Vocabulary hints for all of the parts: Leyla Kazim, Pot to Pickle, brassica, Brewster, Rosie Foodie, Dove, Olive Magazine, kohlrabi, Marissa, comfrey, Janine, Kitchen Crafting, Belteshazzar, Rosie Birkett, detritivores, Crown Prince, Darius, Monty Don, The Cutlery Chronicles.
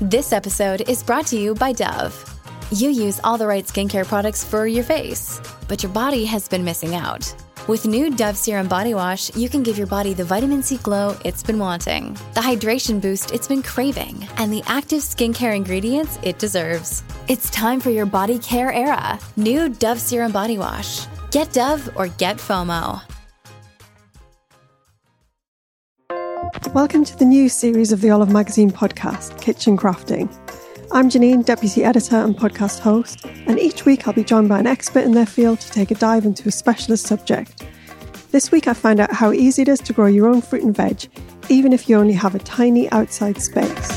This episode is brought to you by Dove. You use all the right skincare products for your face, but your body has been missing out. With new Dove Serum Body Wash, you can give your body the vitamin C glow it's been wanting, the hydration boost it's been craving, and the active skincare ingredients it deserves. It's time for your body care era. New Dove Serum Body Wash. Get Dove or get FOMO. Welcome to the new series of the Olive Magazine podcast, Kitchen Crafting. I'm Janine, Deputy Editor and podcast host, and each week I'll be joined by an expert in their field to take a dive into a specialist subject. This week I find out how easy it is to grow your own fruit and veg, even if you only have a tiny outside space.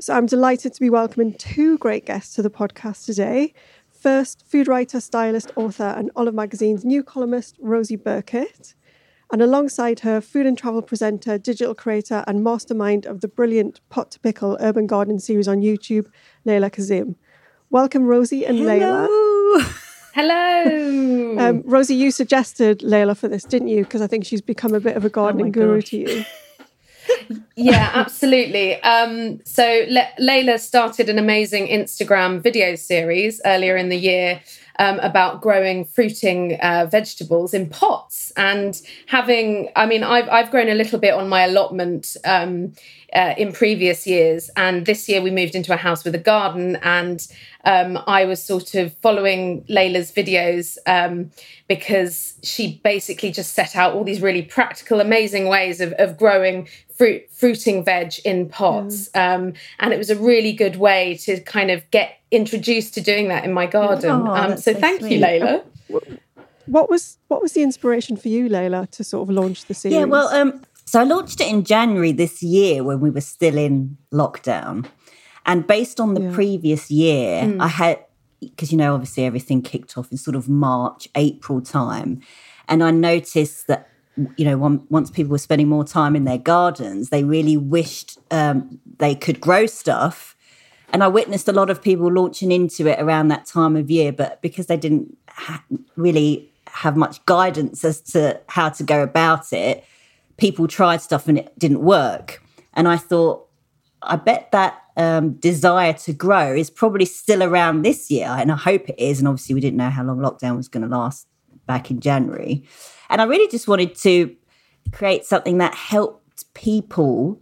So I'm delighted to be welcoming two great guests to the podcast today. First, food writer, stylist, author, and Olive Magazine's new columnist, Rosie Birkett. And alongside her, food and travel presenter, digital creator, and mastermind of the brilliant Pot to Pickle urban garden series on YouTube, Leyla Kazim. Welcome, Rosie and Leyla. Hello. Rosie, you suggested Leyla for this, didn't you? Because I think she's become a bit of a gardening guru to you. Yeah, absolutely. Leyla started an amazing Instagram video series earlier in the year about growing fruiting vegetables in pots and having, I mean, I've grown a little bit on my allotment in previous years. And this year we moved into a house with a garden, and I was sort of following Leyla's videos because she basically just set out all these really practical, amazing ways of growing fruiting veg in pots. And it was a really good way to kind of get introduced to doing that in my garden. So thank you, Leyla. What was the inspiration for you, Leyla, to sort of launch the series? Yeah, well, so I launched it in January this year when we were still in lockdown. And based on the previous year, I had, because, you know, obviously everything kicked off in sort of March, April time. And I noticed that, you know, once people were spending more time in their gardens, they really wished they could grow stuff. And I witnessed a lot of people launching into it around that time of year, but because they didn't really have much guidance as to how to go about it, people tried stuff and it didn't work. And I thought, I bet that desire to grow is probably still around this year, and I hope it is. And obviously we didn't know how long lockdown was going to last back in January. And I really just wanted to create something that helped people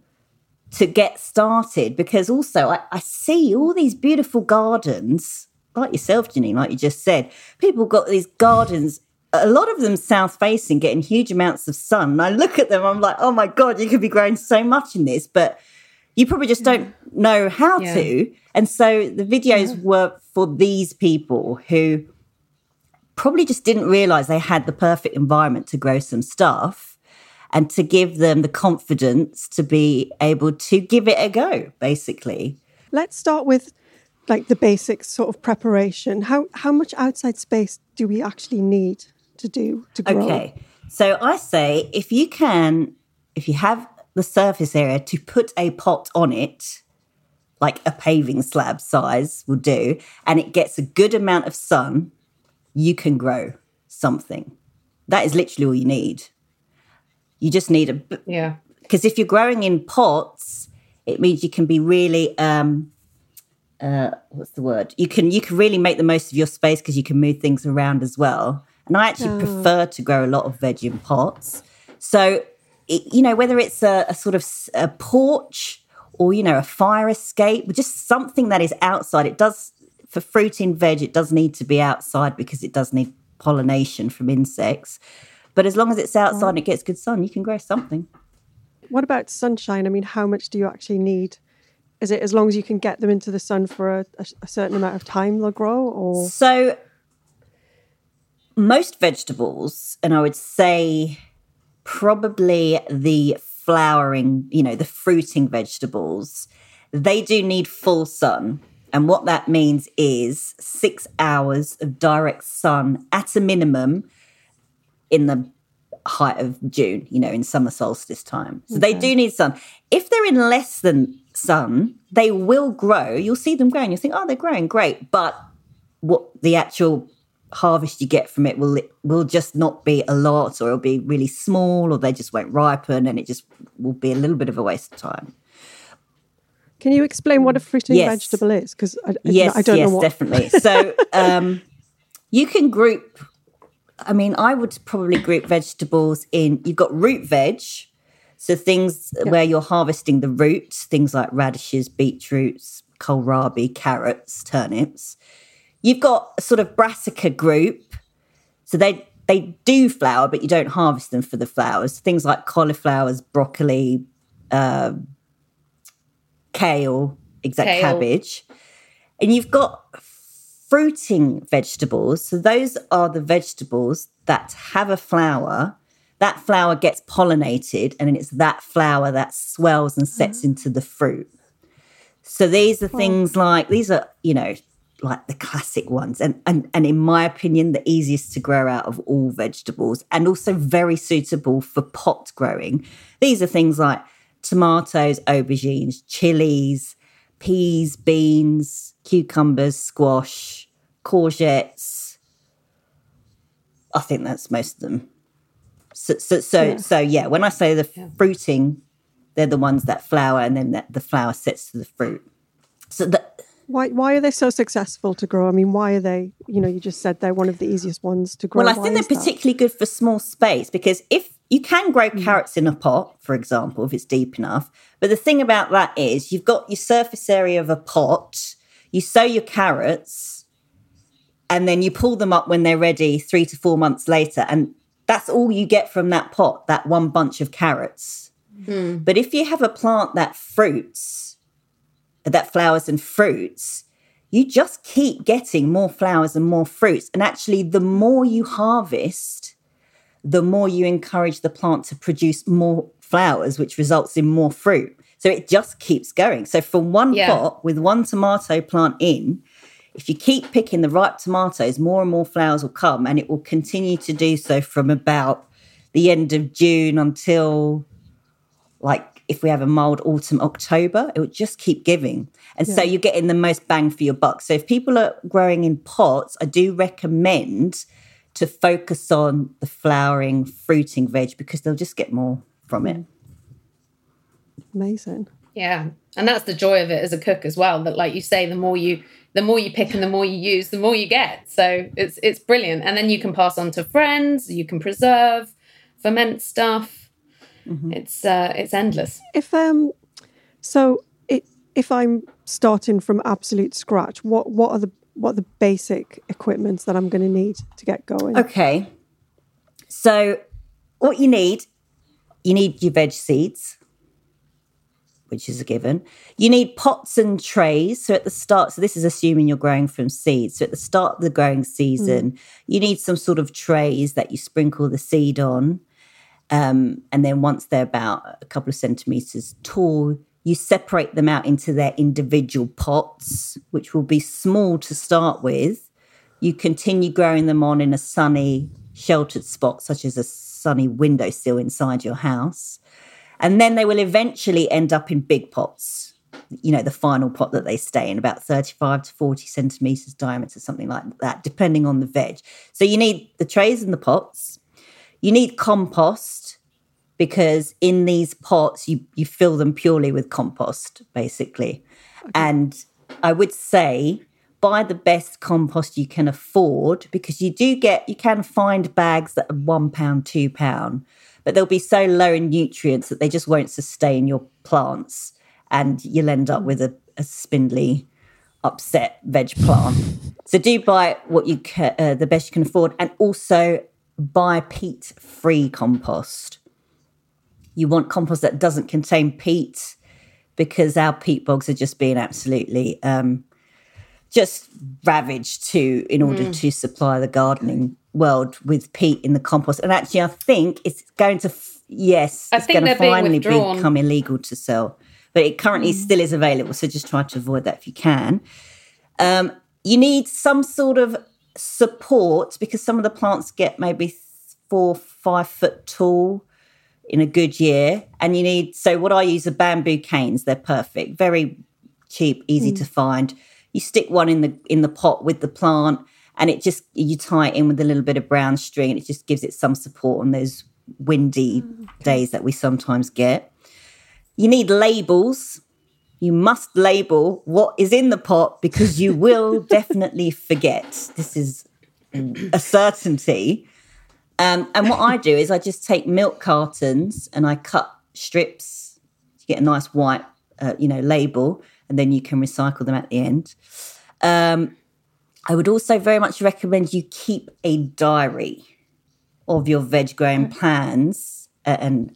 to get started, because also I see all these beautiful gardens, like yourself, Janine, like you just said. People got these gardens, a lot of them south-facing, getting huge amounts of sun. And I look at them, I'm like, oh my God, you could be growing so much in this, but you probably just don't know how to. And so the videos were for these people who probably just didn't realise they had the perfect environment to grow some stuff, and to give them the confidence to be able to give it a go, basically. Let's start with like the basics, sort of preparation. How much outside space do we actually need to grow? Okay, so I say if you have the surface area to put a pot on it, like a paving slab size will do, and it gets a good amount of sun, you can grow something. That is literally all you need. You just need a... Yeah. Because if you're growing in pots, it means you can be really... what's the word? You can really make the most of your space because you can move things around as well. And I actually prefer to grow a lot of veg in pots. So, whether it's a sort of a porch or, a fire escape, just something that is outside. It does, for fruit and veg, it does need to be outside because it does need pollination from insects. But as long as it's outside and it gets good sun, you can grow something. What about sunshine? I mean, how much do you actually need? Is it as long as you can get them into the sun for a certain amount of time they'll grow? Or so most vegetables, and I would say probably the flowering, the fruiting vegetables, they do need full sun. And what that means is 6 hours of direct sun at a minimum in the height of June, in summer solstice time. So they do need sun. If they're in less than sun, they will grow. You'll see them growing. You'll think, they're growing, great. But what the actual harvest you get from it will just not be a lot, or it'll be really small, or they just won't ripen, and it just will be a little bit of a waste of time. Can you explain what a fruiting vegetable is? Because I don't know what... definitely. So you can group... I mean, I would probably group vegetables in... You've got root veg, so things where you're harvesting the roots, things like radishes, beetroots, kohlrabi, carrots, turnips. You've got a sort of brassica group, so they do flower, but you don't harvest them for the flowers. Things like cauliflowers, broccoli, kale. Cabbage. And you've got... fruiting vegetables, so those are the vegetables that have a flower. That flower gets pollinated, and it's that flower that swells and sets into the fruit. So these are things like, these are, like the classic ones. And in my opinion, the easiest to grow out of all vegetables, and also very suitable for pot growing. These are things like tomatoes, aubergines, chilies, peas, beans, cucumbers, squash, courgettes. I think that's most of them. So, when I say the fruiting, they're the ones that flower, and then the flower sets to the fruit. So why are they so successful to grow? I mean, why are they, you just said they're one of the easiest ones to grow. Well, I think they're particularly good for small space, because if you can grow carrots in a pot, for example, if it's deep enough. But the thing about that is you've got your surface area of a pot, you sow your carrots, and then you pull them up when they're ready 3 to 4 months later. And that's all you get from that pot, that one bunch of carrots. Mm. But if you have a plant that flowers and fruits, you just keep getting more flowers and more fruits. And actually, the more you harvest, the more you encourage the plant to produce more flowers, which results in more fruit. So it just keeps going. So from one pot with one tomato plant in, if you keep picking the ripe tomatoes, more and more flowers will come, and it will continue to do so from about the end of June until, like, if we have a mild autumn, October, it will just keep giving. And so you're getting the most bang for your buck. So if people are growing in pots, I do recommend to focus on the flowering, fruiting veg, because they'll just get more from it. Amazing. Yeah. And that's the joy of it as a cook as well, that, like you say, the more you pick and the more you use, the more you get. So it's brilliant. And then you can pass on to friends, you can preserve, ferment stuff. Mm-hmm. It's endless. If I'm starting from absolute scratch, what are the basic equipments that I'm going to need to get going? Okay. So what you need your veg seeds, which is a given. You need pots and trays. So at the start, so this is assuming you're growing from seeds. So at the start of the growing season, you need some sort of trays that you sprinkle the seed on. And then once they're about a couple of centimetres tall, you separate them out into their individual pots, which will be small to start with. You continue growing them on in a sunny, sheltered spot, such as a sunny windowsill inside your house. And then they will eventually end up in big pots. you know, the final pot that they stay in, about 35 to 40 centimetres diameter, something like that, depending on the veg. So you need the trays and the pots. You need compost, because in these pots you fill them purely with compost, basically. Okay. And I would say buy the best compost you can afford, because you can find bags that are £1, £2, but they'll be so low in nutrients that they just won't sustain your plants, and you'll end up with a spindly, upset veg plant. So do buy what you the best you can afford, and also buy peat-free compost. You want compost that doesn't contain peat, because our peat bogs are just being absolutely just ravaged in order to supply the gardening world with peat in the compost. And actually, I think it's going to, it's going to finally become illegal to sell. But it currently still is available, so just try to avoid that if you can. You need some sort of support, because some of the plants get maybe 4-5 foot tall in a good year, and you need, so what I use are bamboo canes. They're perfect, very cheap, easy to find. You stick one in the pot with the plant, and it just, you tie it in with a little bit of brown string, and it just gives it some support on those windy days that we sometimes get. You need labels. You must label what is in the pot, because you will definitely forget. This is a certainty. And what I do is I just take milk cartons and I cut strips to get a nice white, label, and then you can recycle them at the end. I would also very much recommend you keep a diary of your veg growing plans and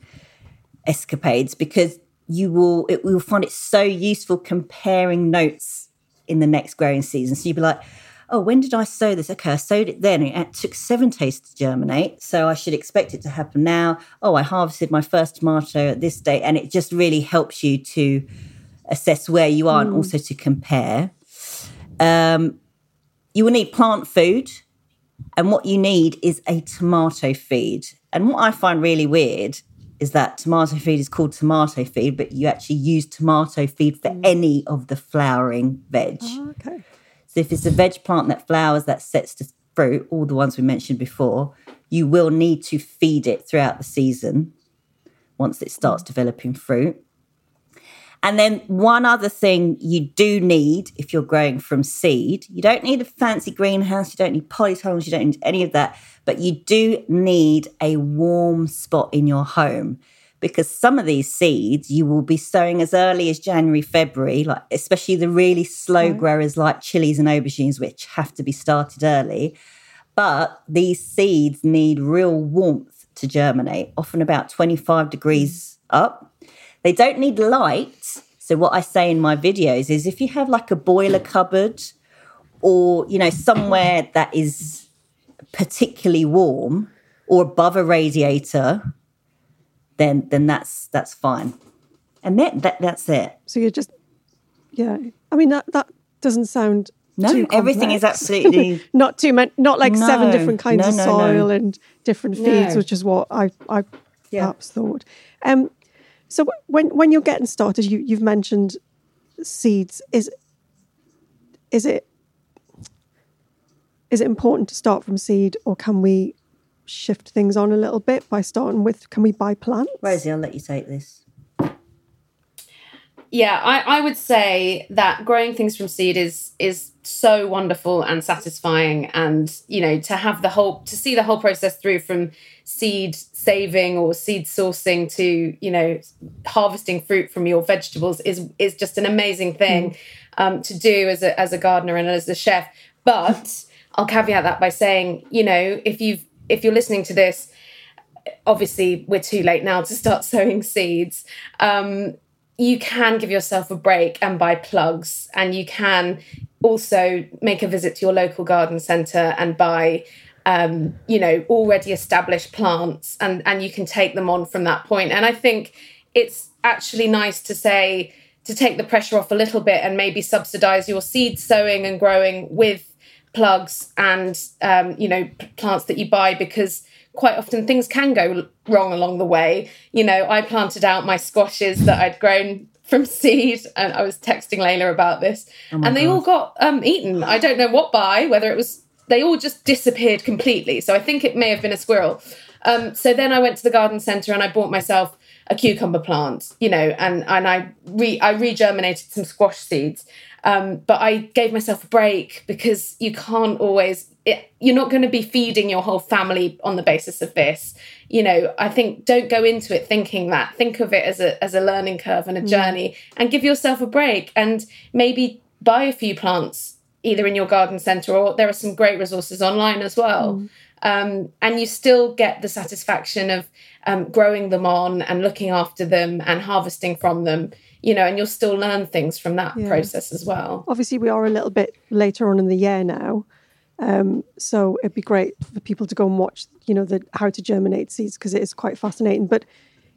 escapades, because you will find it so useful comparing notes in the next growing season. So you'll be like, oh, when did I sow this? Okay, I sowed it then. It took 7 days to germinate, so I should expect it to happen now. Oh, I harvested my first tomato at this date, and it just really helps you to assess where you are and also to compare. You will need plant food, and what you need is a tomato feed. And what I find really weird is that tomato feed is called tomato feed, but you actually use tomato feed for any of the flowering veg. Oh, okay. So if it's a veg plant that flowers, that sets to fruit, all the ones we mentioned before, you will need to feed it throughout the season once it starts developing fruit. And then one other thing you do need if you're growing from seed, you don't need a fancy greenhouse, you don't need polytunnels, you don't need any of that, but you do need a warm spot in your home, because some of these seeds you will be sowing as early as January, February, like especially the really slow growers like chilies and aubergines, which have to be started early. But these seeds need real warmth to germinate, often about 25 degrees up. They don't need light. So what I say in my videos is if you have like a boiler cupboard or, somewhere that is particularly warm or above a radiator, then that's fine. And that's it. So you're just, I mean, that doesn't sound too complex. Everything is absolutely... not seven different kinds of soil and different feeds, which is what I perhaps thought. So when you're getting started, you've mentioned seeds. Is it important to start from seed, or can we shift things on a little bit by starting with, can we buy plants? Rosie, I'll let you take this. Yeah, I would say that growing things from seed is so wonderful and satisfying, and to see the whole process through from seed saving or seed sourcing to harvesting fruit from your vegetables is just an amazing thing to do as a gardener and as a chef. But I'll caveat that by saying if you're listening to this, obviously we're too late now to start sowing seeds. You can give yourself a break and buy plugs, and you can also make a visit to your local garden centre and buy, already established plants, and you can take them on from that point. And I think it's actually nice to take the pressure off a little bit and maybe subsidise your seed sowing and growing with plugs and, plants that you buy, because quite often things can go wrong along the way. I planted out my squashes that I'd grown from seed, and I was texting Leyla about this, and they all got eaten. I don't know what by, whether it was, they all just disappeared completely. So I think it may have been a squirrel. So then I went to the garden centre and I bought myself a cucumber plant, you know, and I regerminated some squash seeds. But I gave myself a break because you can't always, you're not going to be feeding your whole family on the basis of this. You know, I think don't go into it thinking that. Think of it as a learning curve and a journey, and give yourself a break and maybe buy a few plants either in your garden centre or there are some great resources online as well. And you still get the satisfaction of growing them on and looking after them and harvesting from them, you know, and you'll still learn things from that process as well. Obviously, we are a little bit later on in the year now. So it'd be great for people to go and watch, you know, how to germinate seeds, because it is quite fascinating. But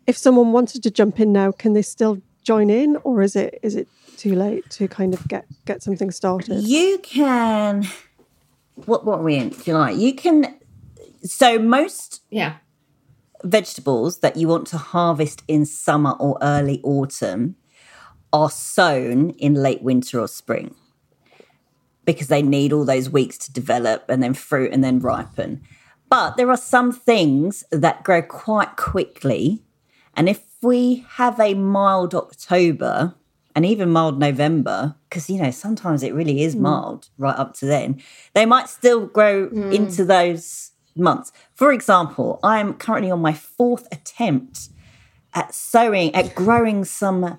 if someone wanted to jump in now, can they still join in, or is it too late to kind of get something started? You can... What are we in? July. You can... So most vegetables that you want to harvest in summer or early autumn are sown in late winter or spring, because they need all those weeks to develop and then fruit and then ripen. But there are some things that grow quite quickly. And if we have a mild October and even mild November, because, you know, sometimes it really is mild right up to then, they might still grow into those months. For example, I am currently on my fourth attempt at growing some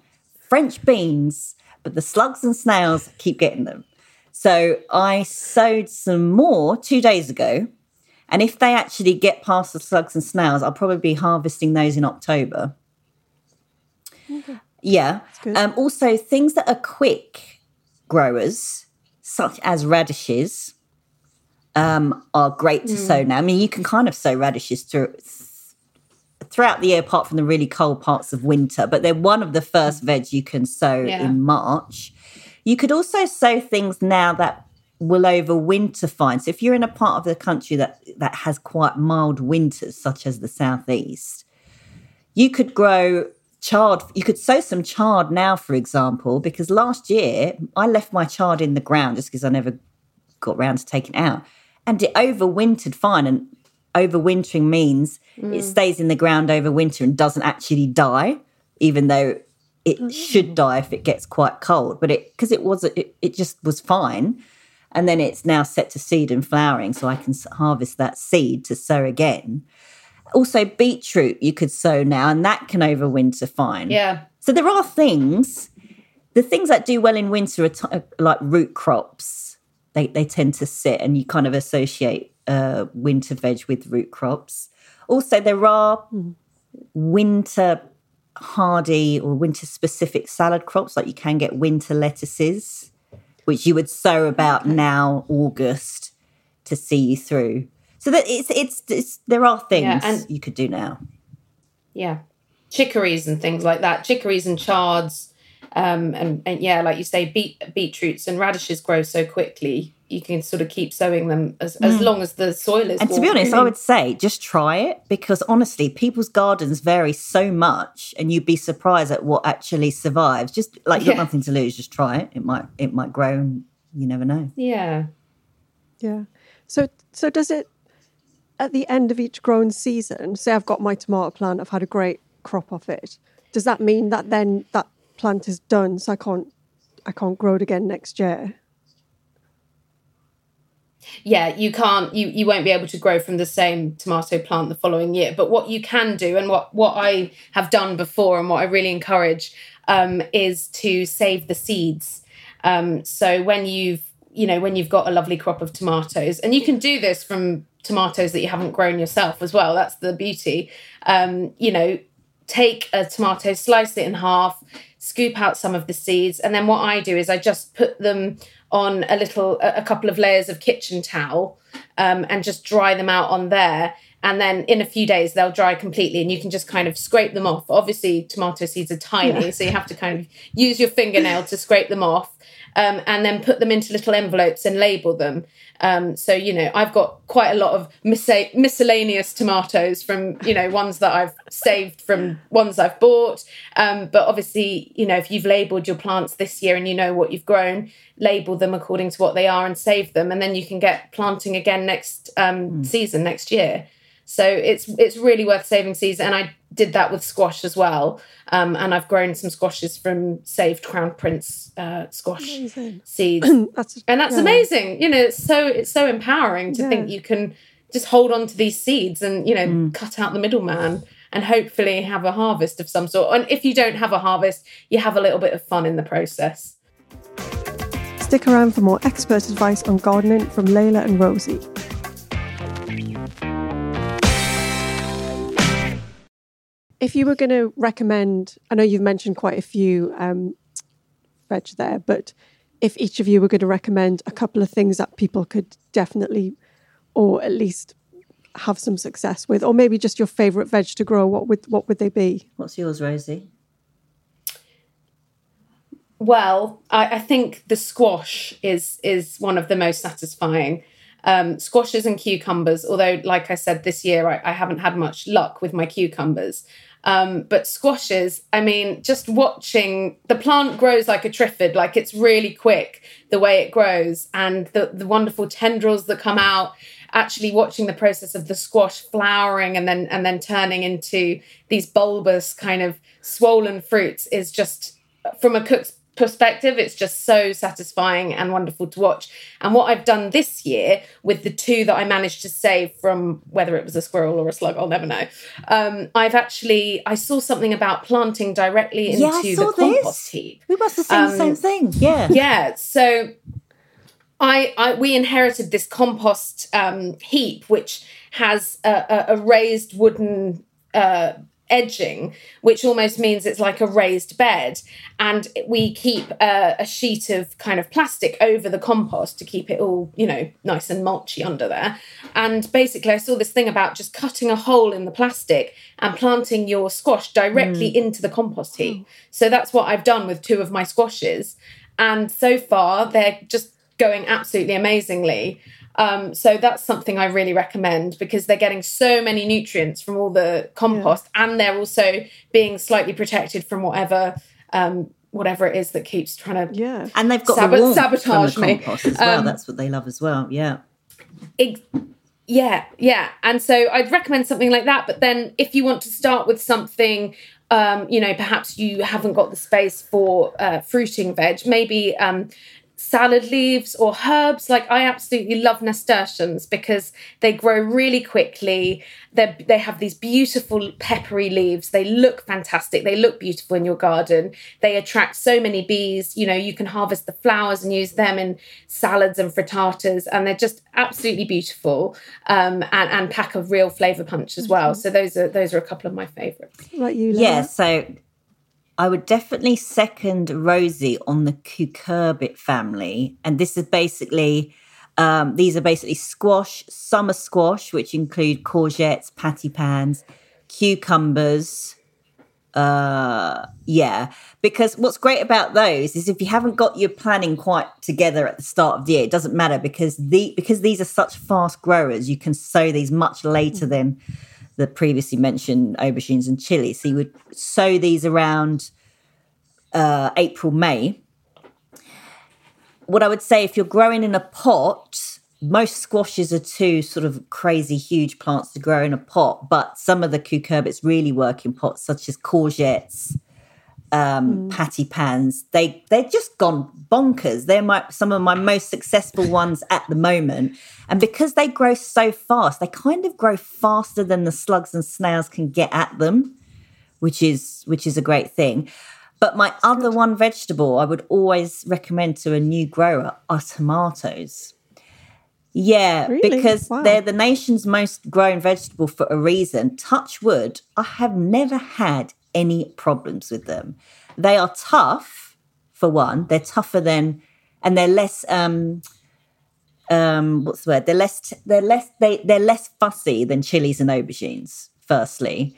French beans, but the slugs and snails keep getting them. So I sowed some more 2 days ago, and if they actually get past the slugs and snails, I'll probably be harvesting those in October. Okay. Yeah. Also, things that are quick growers, such as radishes, are great to sow now. I mean, you can kind of sow radishes throughout the year, apart from the really cold parts of winter, but they're one of the first veg you can sow in March. You could also sow things now that will overwinter fine. So if you're in a part of the country that has quite mild winters, such as the southeast, you could grow chard. You could sow some chard now, for example, because last year I left my chard in the ground just because I never got round to taking it out. And it overwintered fine, and overwintering means it stays in the ground over winter and doesn't actually die, even though it should die if it gets quite cold. But it just was fine, and then it's now set to seed and flowering, so I can harvest that seed to sow again. Also, beetroot you could sow now, and that can overwinter fine. Yeah. So there are things. The things that do well in winter are like root crops. They tend to sit, and you kind of associate winter veg with root crops. Also, there are winter hardy or winter specific salad crops, like you can get winter lettuces, which you would sow about now, August, to see you through. So that it's there are things you could do now. Yeah, chicories and things like that. Chicories and chards. Like you say, beetroots and radishes grow so quickly, you can sort of keep sowing them as long as the soil is. And warm. To be honest, I would say just try it, because honestly, people's gardens vary so much, and you'd be surprised at what actually survives. Just like you've got nothing to lose, just try it. It might grow, and you never know. Yeah, yeah. So does it at the end of each growing season? Say I've got my tomato plant, I've had a great crop off it. Does that mean that then that plant is done, so I can't grow it again next year? Yeah, you won't be able to grow from the same tomato plant the following year. But what you can do, and what I have done before and what I really encourage, is to save the seeds. So when you've got a lovely crop of tomatoes, and you can do this from tomatoes that you haven't grown yourself as well, that's the beauty. Take a tomato, slice it in half, scoop out some of the seeds, and then what I do is I just put them on a couple of layers of kitchen towel, and just dry them out on there, and then in a few days they'll dry completely and you can just kind of scrape them off. Obviously tomato seeds are tiny, so you have to kind of use your fingernail to scrape them off, and then put them into little envelopes and label them. So, you know, I've got quite a lot of miscellaneous tomatoes from, you know, ones that I've saved from ones I've bought. But obviously, you know, if you've labelled your plants this year and you know what you've grown, label them according to what they are and save them. And then you can get planting again next season, next year. So it's really worth saving seeds. And I did that with squash as well. And I've grown some squashes from saved Crown Prince squash seeds. That's amazing. You know, it's so empowering to think you can just hold on to these seeds and, you know, cut out the middleman and hopefully have a harvest of some sort. And if you don't have a harvest, you have a little bit of fun in the process. Stick around for more expert advice on gardening from Leyla and Rosie. If you were going to recommend, I know you've mentioned quite a few veg there, but if each of you were going to recommend a couple of things that people could definitely, or at least have some success with, or maybe just your favourite veg to grow, what would they be? What's yours, Rosie? Well, I think the squash is one of the most satisfying. Squashes and cucumbers, although, like I said, this year I haven't had much luck with my cucumbers. But squashes, I mean, just watching the plant grows like a triffid, like it's really quick the way it grows, and the wonderful tendrils that come out, actually watching the process of the squash flowering and then turning into these bulbous kind of swollen fruits is just, from a cook's perspective, it's just so satisfying and wonderful to watch. And what I've done this year with the two that I managed to save from, whether it was a squirrel or a slug, I'll never know, I saw something about planting directly into the compost heap. We must have seen the same thing. Yeah So we inherited this compost heap which has a raised wooden edging, which almost means it's like a raised bed, and we keep a sheet of kind of plastic over the compost to keep it all, you know, nice and mulchy under there. And basically I saw this thing about just cutting a hole in the plastic and planting your squash directly into the compost heap. So that's what I've done with two of my squashes, and so far they're just going absolutely amazingly. So that's something I really recommend, because they're getting so many nutrients from all the compost, and they're also being slightly protected from whatever it is that keeps trying to and they've got sabotage me. Compost as well. That's what they love as well. And so I'd recommend something like that. But then if you want to start with something, you know, perhaps you haven't got the space for fruiting veg, maybe salad leaves or herbs. Like I absolutely love nasturtiums because they grow really quickly. They have these beautiful peppery leaves. They look fantastic. They look beautiful in your garden. They attract so many bees. You know, you can harvest the flowers and use them in salads and frittatas, and they're just absolutely beautiful, and pack a real flavour punch as well. So those are a couple of my favourites. Like you, Laura? Yeah, so I would definitely second Rosie on the cucurbit family. And this is basically, these are basically squash, summer squash, which include courgettes, patty pans, cucumbers. Because what's great about those is if you haven't got your planning quite together at the start of the year, it doesn't matter, because these are such fast growers, you can sow these much later than the previously mentioned aubergines and chilies. So you would sow these around April, May. What I would say, if you're growing in a pot, most squashes are too sort of crazy huge plants to grow in a pot, but some of the cucurbits really work in pots, such as courgettes, patty pans. They've just gone bonkers. They're some of my most successful ones at the moment. And because they grow so fast, they kind of grow faster than the slugs and snails can get at them, which is a great thing. But my other one vegetable I would always recommend to a new grower are tomatoes. Yeah, really? Because they're the nation's most grown vegetable for a reason. Touch wood, I have never had any problems with them. They are tough, for one. They're tougher than, and they're less what's the word? They're less fussy than chilies and aubergines, firstly.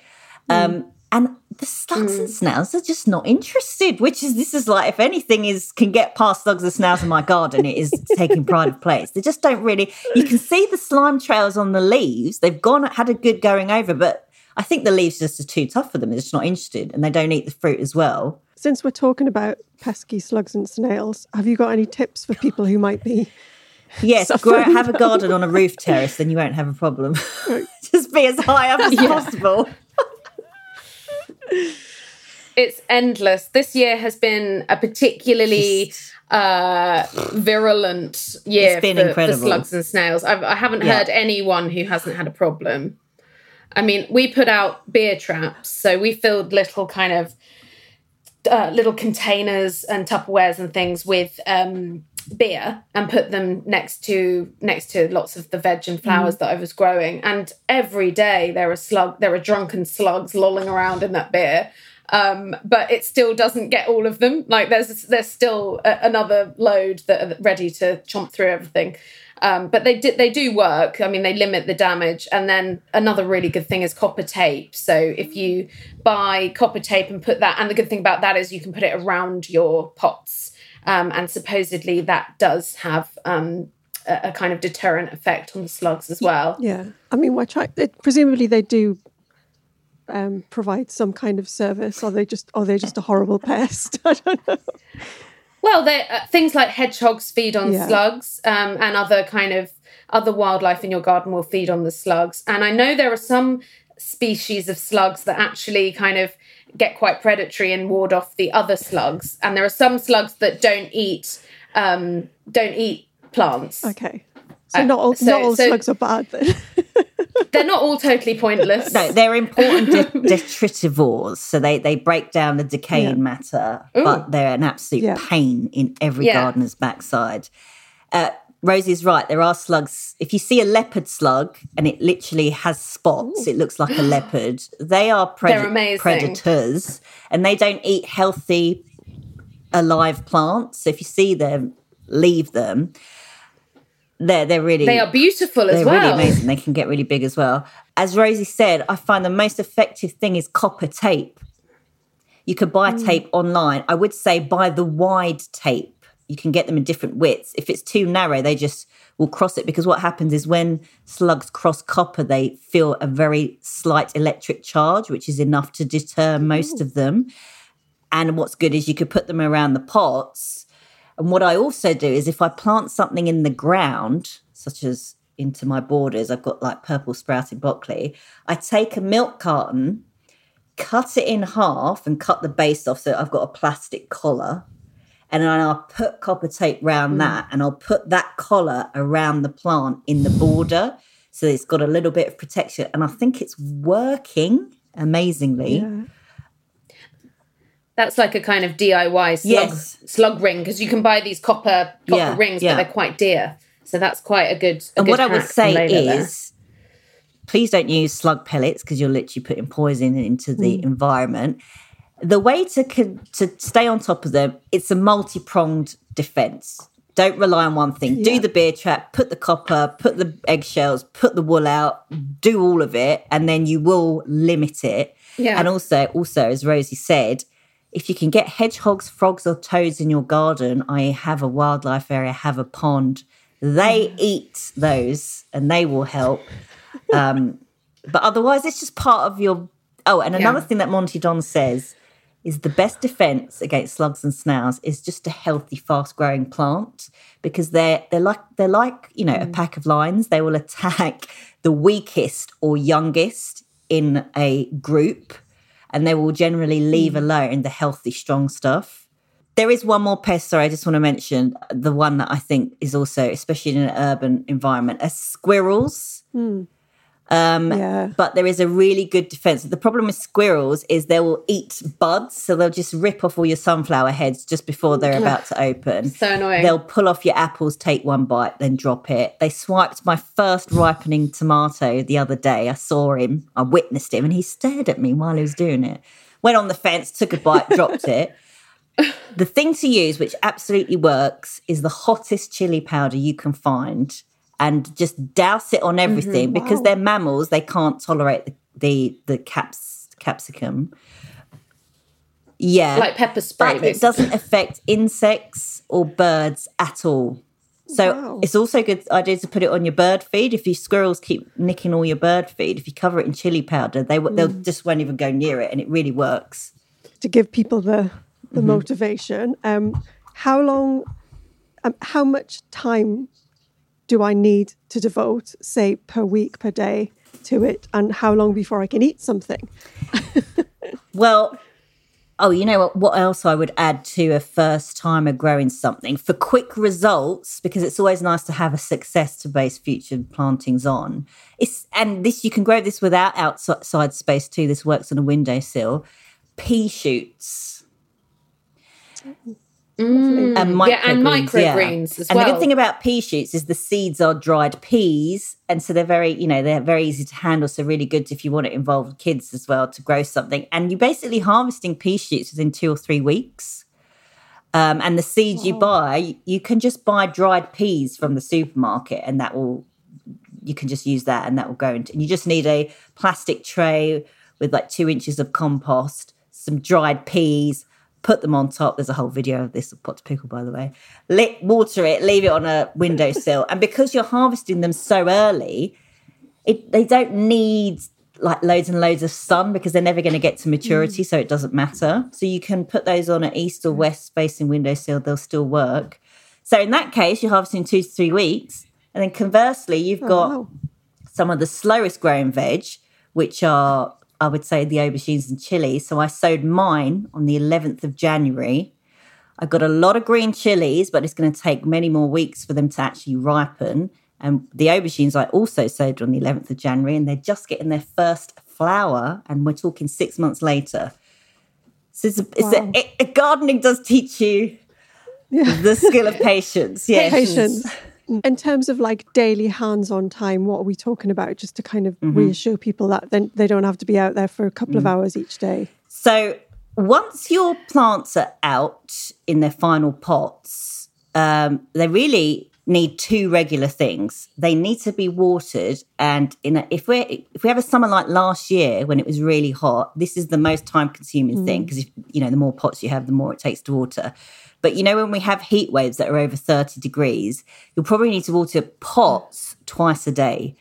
And the slugs and snails are just not interested, which is, this is like, if anything is can get past slugs and snails in my garden, it is taking pride of place. They just don't really, you can see the slime trails on the leaves. They've gone, had a good going over, but I think the leaves just are too tough for them. They're just not interested, and they don't eat the fruit as well. Since we're talking about pesky slugs and snails, have you got any tips for people who might be Yes, have a garden on a roof terrace, then you won't have a problem. Just be as high up as possible. It's endless. This year has been a particularly virulent year. It's been incredible. For slugs and snails. I haven't heard anyone who hasn't had a problem. I mean, we put out beer traps, so we filled little kind of little containers and Tupperwares and things with beer and put them next to lots of the veg and flowers that I was growing, and every day there are drunken slugs lolling around in that beer, but it still doesn't get all of them. Like there's still another load that are ready to chomp through everything, but they do work. I mean, they limit the damage. And then another really good thing is copper tape. So if you buy copper tape and put that, and the good thing about that is you can put it around your pots. And supposedly that does have a kind of deterrent effect on the slugs as well. Yeah. I mean, presumably they do provide some kind of service, or are they just a horrible pest? I don't know. Well, things like hedgehogs feed on slugs, and other wildlife in your garden will feed on the slugs. And I know there are some species of slugs that actually kind of get quite predatory and ward off the other slugs, and there are some slugs that don't eat plants. Okay, so not all slugs are bad then. They're not all totally pointless. No, they're important detritivores, so they break down the decaying matter. Ooh. But they're an absolute pain in every gardener's backside. Rosie's right, there are slugs. If you see a leopard slug and it literally has spots, it looks like a leopard, they are predators, and they don't eat healthy, alive plants. So if you see them, leave them. They are beautiful as well. They're really amazing. They can get really big as well. As Rosie said, I find the most effective thing is copper tape. You could buy tape online. I would say buy the wide tape. You can get them in different widths. If it's too narrow, they just will cross it, because what happens is when slugs cross copper, they feel a very slight electric charge, which is enough to deter most of them. And what's good is you could put them around the pots. And what I also do is if I plant something in the ground, such as into my borders, I've got like purple sprouting broccoli, I take a milk carton, cut it in half and cut the base off, so I've got a plastic collar. And then I'll put copper tape around that, and I'll put that collar around the plant in the border, so it's got a little bit of protection. And I think it's working amazingly. Yeah. That's like a kind of DIY slug ring, because you can buy these copper rings, but they're quite dear. So that's quite a good hack. And what I would say is, please don't use slug pellets, because you're literally putting poison into the environment. The way to stay on top of them, it's a multi-pronged defence. Don't rely on one thing. Yeah. Do the beer trap, put the copper, put the eggshells, put the wool out, do all of it, and then you will limit it. Yeah. And also, as Rosie said, if you can get hedgehogs, frogs or toads in your garden, i.e. have a wildlife area, have a pond, they eat those and they will help. But otherwise, it's just part of your... Oh, and another thing that Monty Don says is the best defence against slugs and snails is just a healthy, fast-growing plant, because they're like you know, a pack of lions. They will attack the weakest or youngest in a group, and they will generally leave alone the healthy, strong stuff. There is one more pest, sorry, I just want to mention, the one that I think is also, especially in an urban environment, are squirrels. Mm. But there is a really good defense. The problem with squirrels is they will eat buds, so they'll just rip off all your sunflower heads just before they're about to open. So annoying. They'll pull off your apples, take one bite, then drop it. They swiped my first ripening tomato the other day. I saw him, I witnessed him, and he stared at me while he was doing it. Went on the fence, took a bite, dropped it. The thing to use, which absolutely works, is the hottest chili powder you can find, and just douse it on everything, because they're mammals. They can't tolerate the capsicum. Yeah. Like pepper spray. But it doesn't affect insects or birds at all. So It's also a good idea to put it on your bird feed. If your squirrels keep nicking all your bird feed, if you cover it in chili powder, they'll just won't even go near it, and it really works. To give people the motivation, how much time do I need to devote, say, per week, per day to it, and how long before I can eat something? Well... Oh, you know what else I would add to a first-timer growing something? For quick results, because it's always nice to have a success to base future plantings on. You can grow this without outside space too. This works on a windowsill. Pea shoots. And microgreens. Yeah, and microgreens as well. And the good thing about pea shoots is the seeds are dried peas, and so they're very easy to handle, so really good if you want to involve kids as well to grow something. And you're basically harvesting pea shoots within 2 or 3 weeks. And the seeds you buy, you can just buy dried peas from the supermarket, and you can just use that, and that will go into. And you just need a plastic tray with 2 inches of compost, some dried peas, put them on top. There's a whole video of this, Pot to Pickle, by the way. Water it, leave it on a windowsill. And because you're harvesting them so early, they don't need loads and loads of sun because they're never going to get to maturity, so it doesn't matter. So you can put those on an east or west facing windowsill. They'll still work. So in that case, you're harvesting 2 to 3 weeks. And then conversely, you've got some of the slowest growing veg, which are... I would say the aubergines and chili. So I sowed mine on the 11th of January. I got a lot of green chilies, but it's going to take many more weeks for them to actually ripen. And the aubergines I also sowed on the 11th of January, and they're just getting their first flower, and we're talking 6 months later. So gardening does teach you the skill of patience. Yes. Patience. In terms of daily hands-on time, what are we talking about? Just to kind of reassure people that then they don't have to be out there for a couple of hours each day. So once your plants are out in their final pots, they really need two regular things. They need to be watered, and if we have a summer like last year when it was really hot, this is the most time-consuming thing, because the more pots you have, the more it takes to water. But when we have heat waves that are over 30 degrees, you'll probably need to water pots twice a day,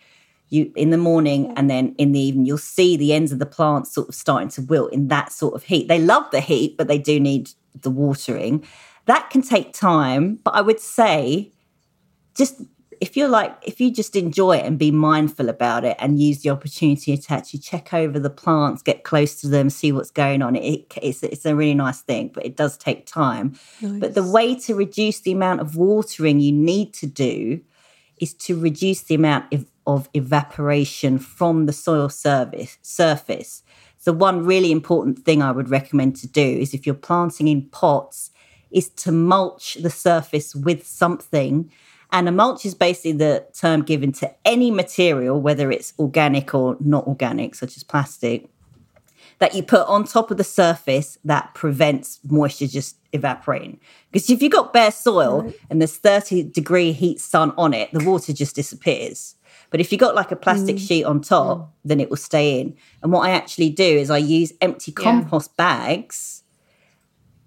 in the morning and then in the evening. You'll see the ends of the plants sort of starting to wilt in that sort of heat. They love the heat, but they do need the watering. That can take time, but I would say just if you just enjoy it and be mindful about it and use the opportunity to actually check over the plants, get close to them, see what's going on, it's a really nice thing, but it does take time. Nice. But the way to reduce the amount of watering you need to do is to reduce the amount of evaporation from the soil surface. So one really important thing I would recommend to do is, if you're planting in pots, is to mulch the surface with something. And a mulch is basically the term given to any material, whether it's organic or not organic, such as plastic, that you put on top of the surface that prevents moisture just evaporating. Because if you've got bare soil and there's 30-degree heat sun on it, the water just disappears. But if you've got a plastic sheet on top, then it will stay in. And what I actually do is I use empty compost bags,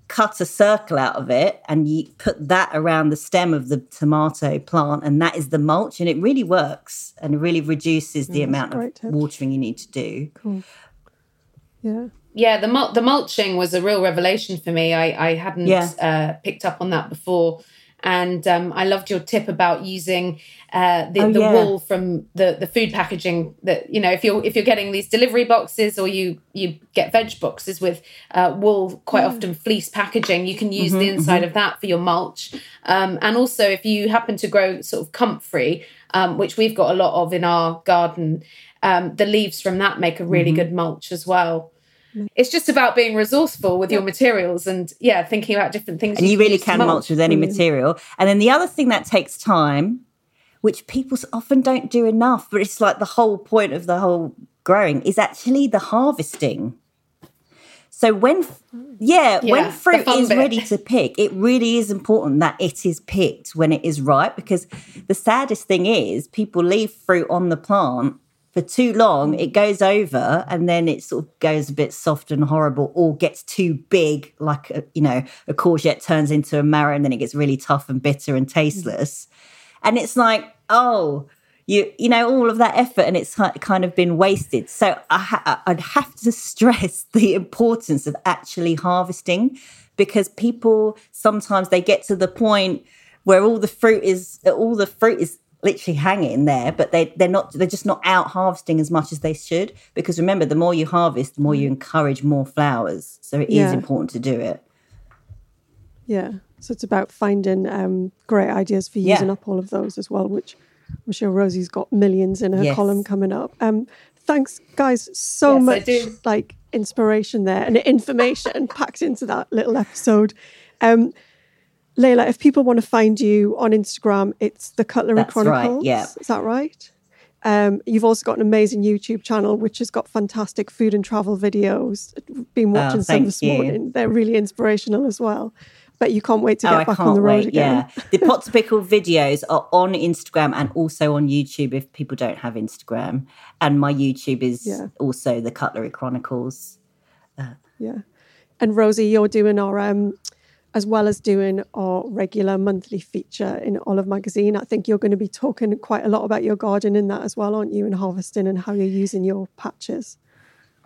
cut a circle out of it, and you put that around the stem of the tomato plant, and that is the mulch, and it really works and really reduces the amount of watering you need to do. Cool. Yeah. Yeah, the mulching was a real revelation for me. I hadn't picked up on that before. And I loved your tip about using the wool from the food packaging. That if you're getting these delivery boxes, or you get veg boxes with wool, quite often fleece packaging, you can use the inside of that for your mulch. And also, if you happen to grow sort of comfrey, which we've got a lot of in our garden, the leaves from that make a really good mulch as well. It's just about being resourceful with your materials and, thinking about different things. And you really can mulch with any material. And then the other thing that takes time, which people often don't do enough, but it's the whole point of the whole growing, is actually the harvesting. So when fruit is ready to pick, it really is important that it is picked when it is ripe, because the saddest thing is people leave fruit on the plant for too long, it goes over and then it sort of goes a bit soft and horrible, or gets too big, like, a courgette turns into a marrow, and then it gets really tough and bitter and tasteless. And it's like, oh, you know, all of that effort, and it's kind of been wasted. So I'd have to stress the importance of actually harvesting, because people sometimes they get to the point where all the fruit is literally hanging there, but they're just not out harvesting as much as they should, because remember, the more you harvest, the more you encourage more flowers. So it is important to do it. Yeah. So it's about finding great ideas for using up all of those as well, which I'm sure Rosie's got millions in her column coming up. Thanks, guys, so much like inspiration there and information packed into that little episode. Leyla, if people want to find you on Instagram, it's The Cutlery Chronicles. Right, yeah. Is that right? You've also got an amazing YouTube channel, which has got fantastic food and travel videos. Been watching some this morning. They're really inspirational as well. But you can't wait to get back on the road again. Yeah. The Pot to Pickle videos are on Instagram and also on YouTube if people don't have Instagram. And my YouTube is also The Cutlery Chronicles. And Rosie, you're doing our, as well as doing our regular monthly feature in Olive Magazine, I think you're going to be talking quite a lot about your garden in that as well, aren't you? And harvesting and how you're using your patches.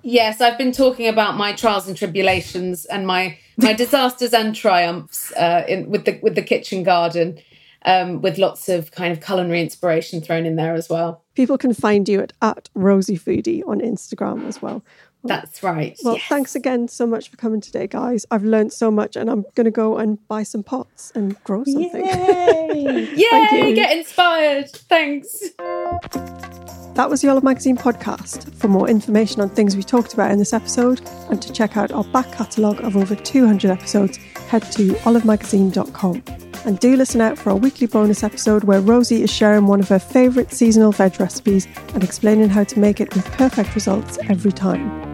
Yes, I've been talking about my trials and tribulations and my disasters and triumphs with the kitchen garden, with lots of kind of culinary inspiration thrown in there as well. People can find you at Rosie Foodie on Instagram as well. That's right. Well, thanks again so much for coming today, guys. I've learned so much, and I'm going to go and buy some pots and grow something. Yay! Yay! Get inspired. Thanks. That was the Olive Magazine podcast. For more information on things we talked about in this episode and to check out our back catalogue of over 200 episodes, head to olivemagazine.com. And do listen out for our weekly bonus episode where Rosie is sharing one of her favourite seasonal veg recipes and explaining how to make it with perfect results every time.